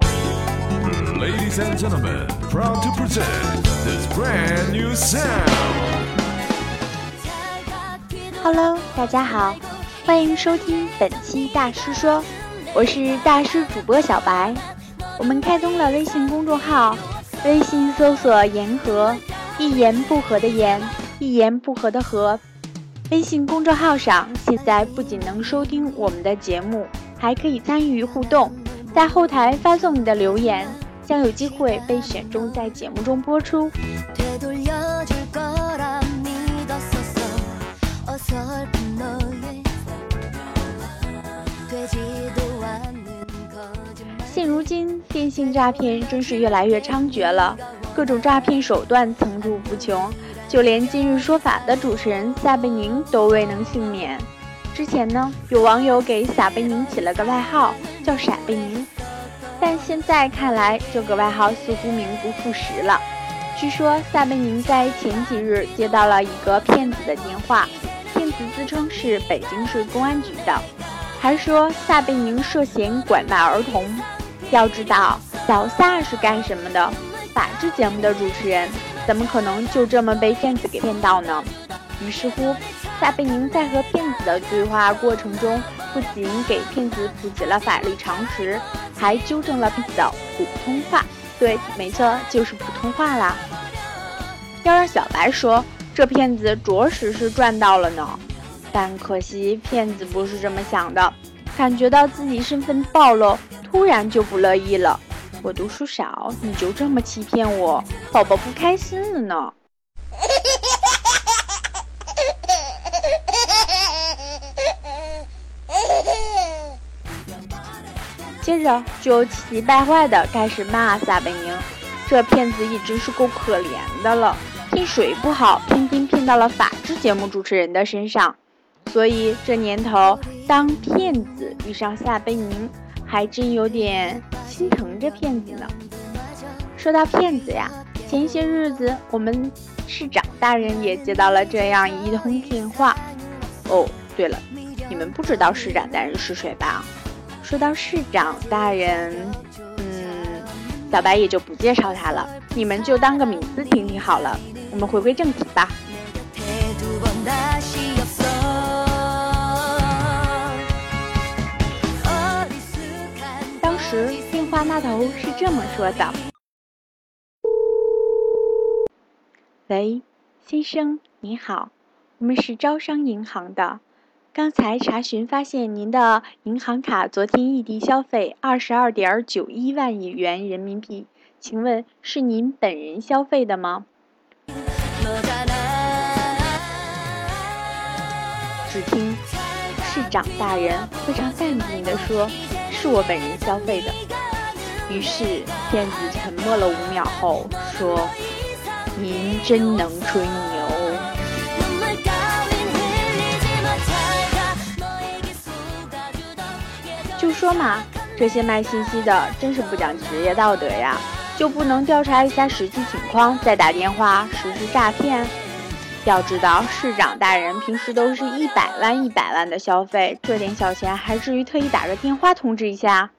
Ladies and gentlemen, proud to present this brand new sound. Hello, 大家好，欢迎收听本期大师说，我是大师主播小白。我们开通了微信公众号，微信搜索言和，一言不合的言，一言不合的合。微信公众号上现在不仅能收听我们的节目，还可以参与互动，在后台发送你的留言，将有机会被选中在节目中播出。现如今，电信诈骗真是越来越猖獗了，各种诈骗手段层出不穷，就连今日说法的主持人撒贝宁都未能幸免。之前呢，有网友给撒贝宁起了个外号叫傻贝宁，但现在看来这个外号似乎名不副实了。据说撒贝宁在前几日接到了一个骗子的电话，骗子自称是北京市公安局的，还说撒贝宁涉嫌拐卖儿童。要知道小撒是干什么的，法制节目的主持人怎么可能就这么被骗子给骗到呢？于是乎，撒贝宁在和骗子的对话过程中，不仅给骗子普及了法律常识，还纠正了骗子的普通话。对，没错，就是普通话啦。要让小白说，这骗子着实是赚到了呢。但可惜，骗子不是这么想的，感觉到自己身份暴露，突然就不乐意了。我读书少，你就这么欺骗我，宝宝不开心了呢。接着就气急败坏的开始骂撒贝宁，这骗子已经是够可怜的了，骗水不好，偏偏骗到了法制节目主持人的身上。所以这年头，当骗子遇上撒贝宁，还真有点心疼这骗子呢。说到骗子呀，前些日子我们市长大人也接到了这样一通电话。哦，对了，你们不知道市长大人是谁吧？说到市长大人，小白也就不介绍他了，你们就当个名字听听好了。我们回归正题吧。当时电话那头是这么说的：喂，先生您好，我们是招商银行的。刚才查询发现，您的银行卡昨天异地消费22.91万元人民币，请问是您本人消费的吗？只听市长大人非常淡定地说：“是我本人消费的。”于是骗子沉默了5秒后说：“您真能吹牛。”就说嘛，这些卖信息的真是不讲职业道德呀，就不能调查一下实际情况再打电话实施诈骗？要知道市长大人平时都是100万100万的消费，这点小钱还至于特意打个电话通知一下？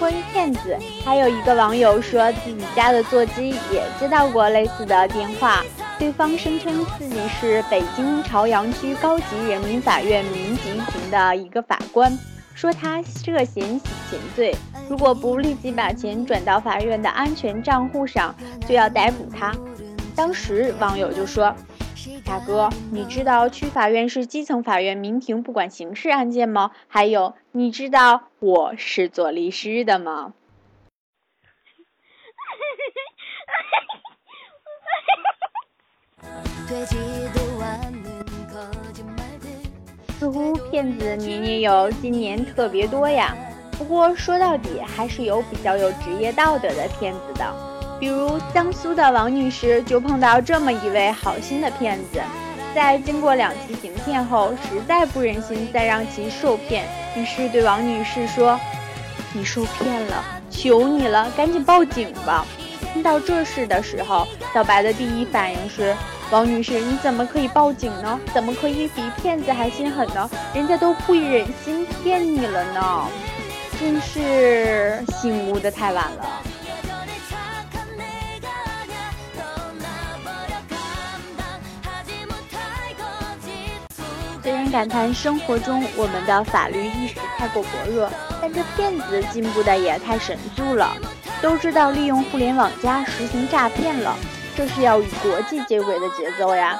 关于骗子，还有一个网友说自己家的座机也接到过类似的电话，对方声称自己是北京朝阳区高级人民法院民级庭的一个法官，说他涉嫌洗钱罪，如果不立即把钱转到法院的安全账户上，就要逮捕他。当时网友就说：“大哥，你知道区法院是基层法院，民庭不管刑事案件吗？还有，你知道我是做律师的吗？”似乎骗子年年有，今年特别多呀。不过说到底，还是有比较有职业道德的骗子的。比如江苏的王女士就碰到这么一位好心的骗子，在经过2期行骗后，实在不忍心再让其受骗，于是对王女士说：“你受骗了，求你了，赶紧报警吧。”听到这事的时候，小白的第一反应是：“王女士，你怎么可以报警呢？怎么可以比骗子还心狠呢？人家都不忍心骗你了呢。”真是醒悟的太晚了。虽然感叹生活中我们的法律意识太过薄弱，但这骗子进步的也太神速了，都知道利用互联网加实行诈骗了，这是要与国际接轨的节奏呀。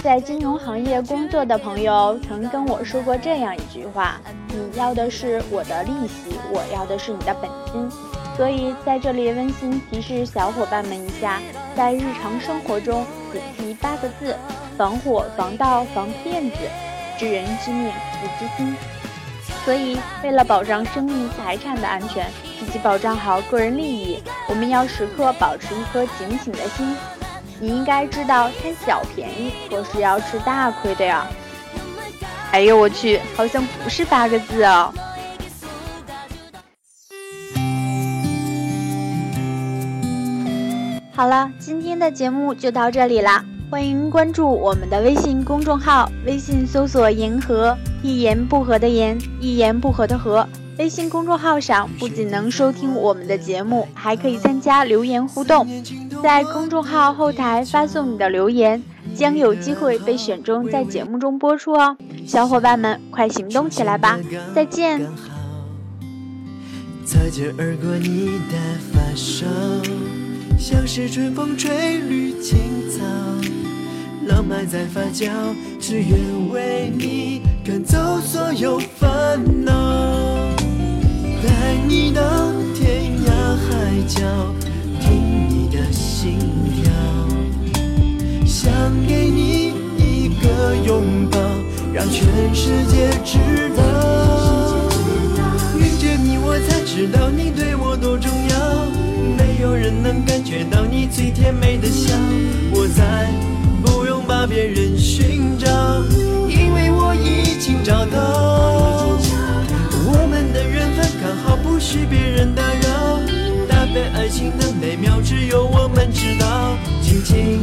在金融行业工作的朋友曾跟我说过这样一句话，你要的是我的利息，我要的是你的本金。所以在这里温馨提示小伙伴们一下，在日常生活中谨记8个字，防火防盗防骗子，知人知面不知心。所以为了保障生命财产的安全以及保障好个人利益，我们要时刻保持一颗警醒的心。你应该知道贪小便宜可是要吃大亏的呀。哎呦我去，好像不是8个字哦。好了，今天的节目就到这里啦，欢迎关注我们的微信公众号，微信搜索言和，一言不合的言，一言不合的和。微信公众号上不仅能收听我们的节目，还可以参加留言互动，在公众号后台发送你的留言，将有机会被选中在节目中播出哦。小伙伴们快行动起来吧，再见。擦肩而过你的发梢，像是春风吹绿青草，浪漫在发酵，只愿为你赶走所有烦恼，带你到天涯海角，听你的心跳，想给你一个拥抱，让全世界知道，遇见你我才知道你对我多重要，没有人能感觉到你最甜美的笑，我再不用把别人寻找，因为我已经找到我们的缘分，刚好不许别人打扰，搭配爱情的美妙只有我们知道，紧紧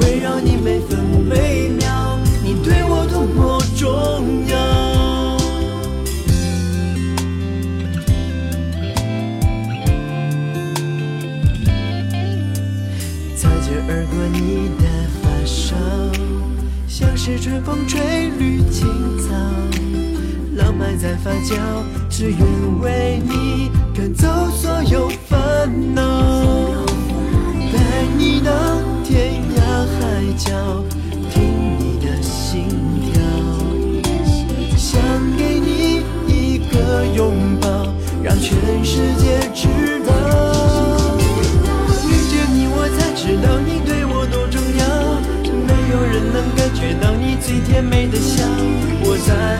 围绕你每分每秒，你对我多么重要。擦肩而过你的发梢，像是春风吹绿青草，浪漫在发酵，只愿为你赶走所有烦恼，带你到天涯海角，听你的心跳，想给你一个拥抱，让全世界知道，遇见你我才知道你对我多重要，没有人能感觉到你最甜美的笑，我在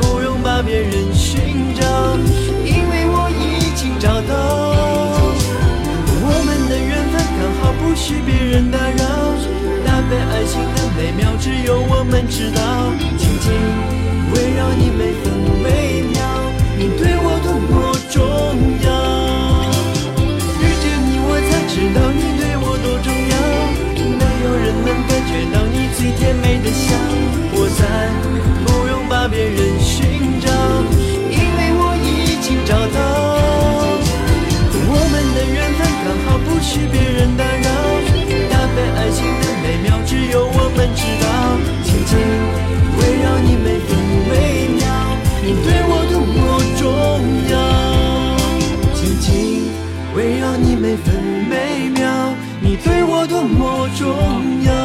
不用把别人寻找，因为我已经找到我们的缘分，刚好不许别人打扰，搭配爱情的美妙只有我们知道，紧紧围绕你每分每秒，你对我多么重要，遇见你我才知道你对我多重要，没有人能感觉到你最甜美的笑，我在把别人寻找，因为我已经找到我们的缘分，刚好不许别人打扰，搭配爱情的美妙只有我们知道，紧紧围绕你每分每秒，你对我多么重要，紧紧围绕你每分每秒，你对我多么重要。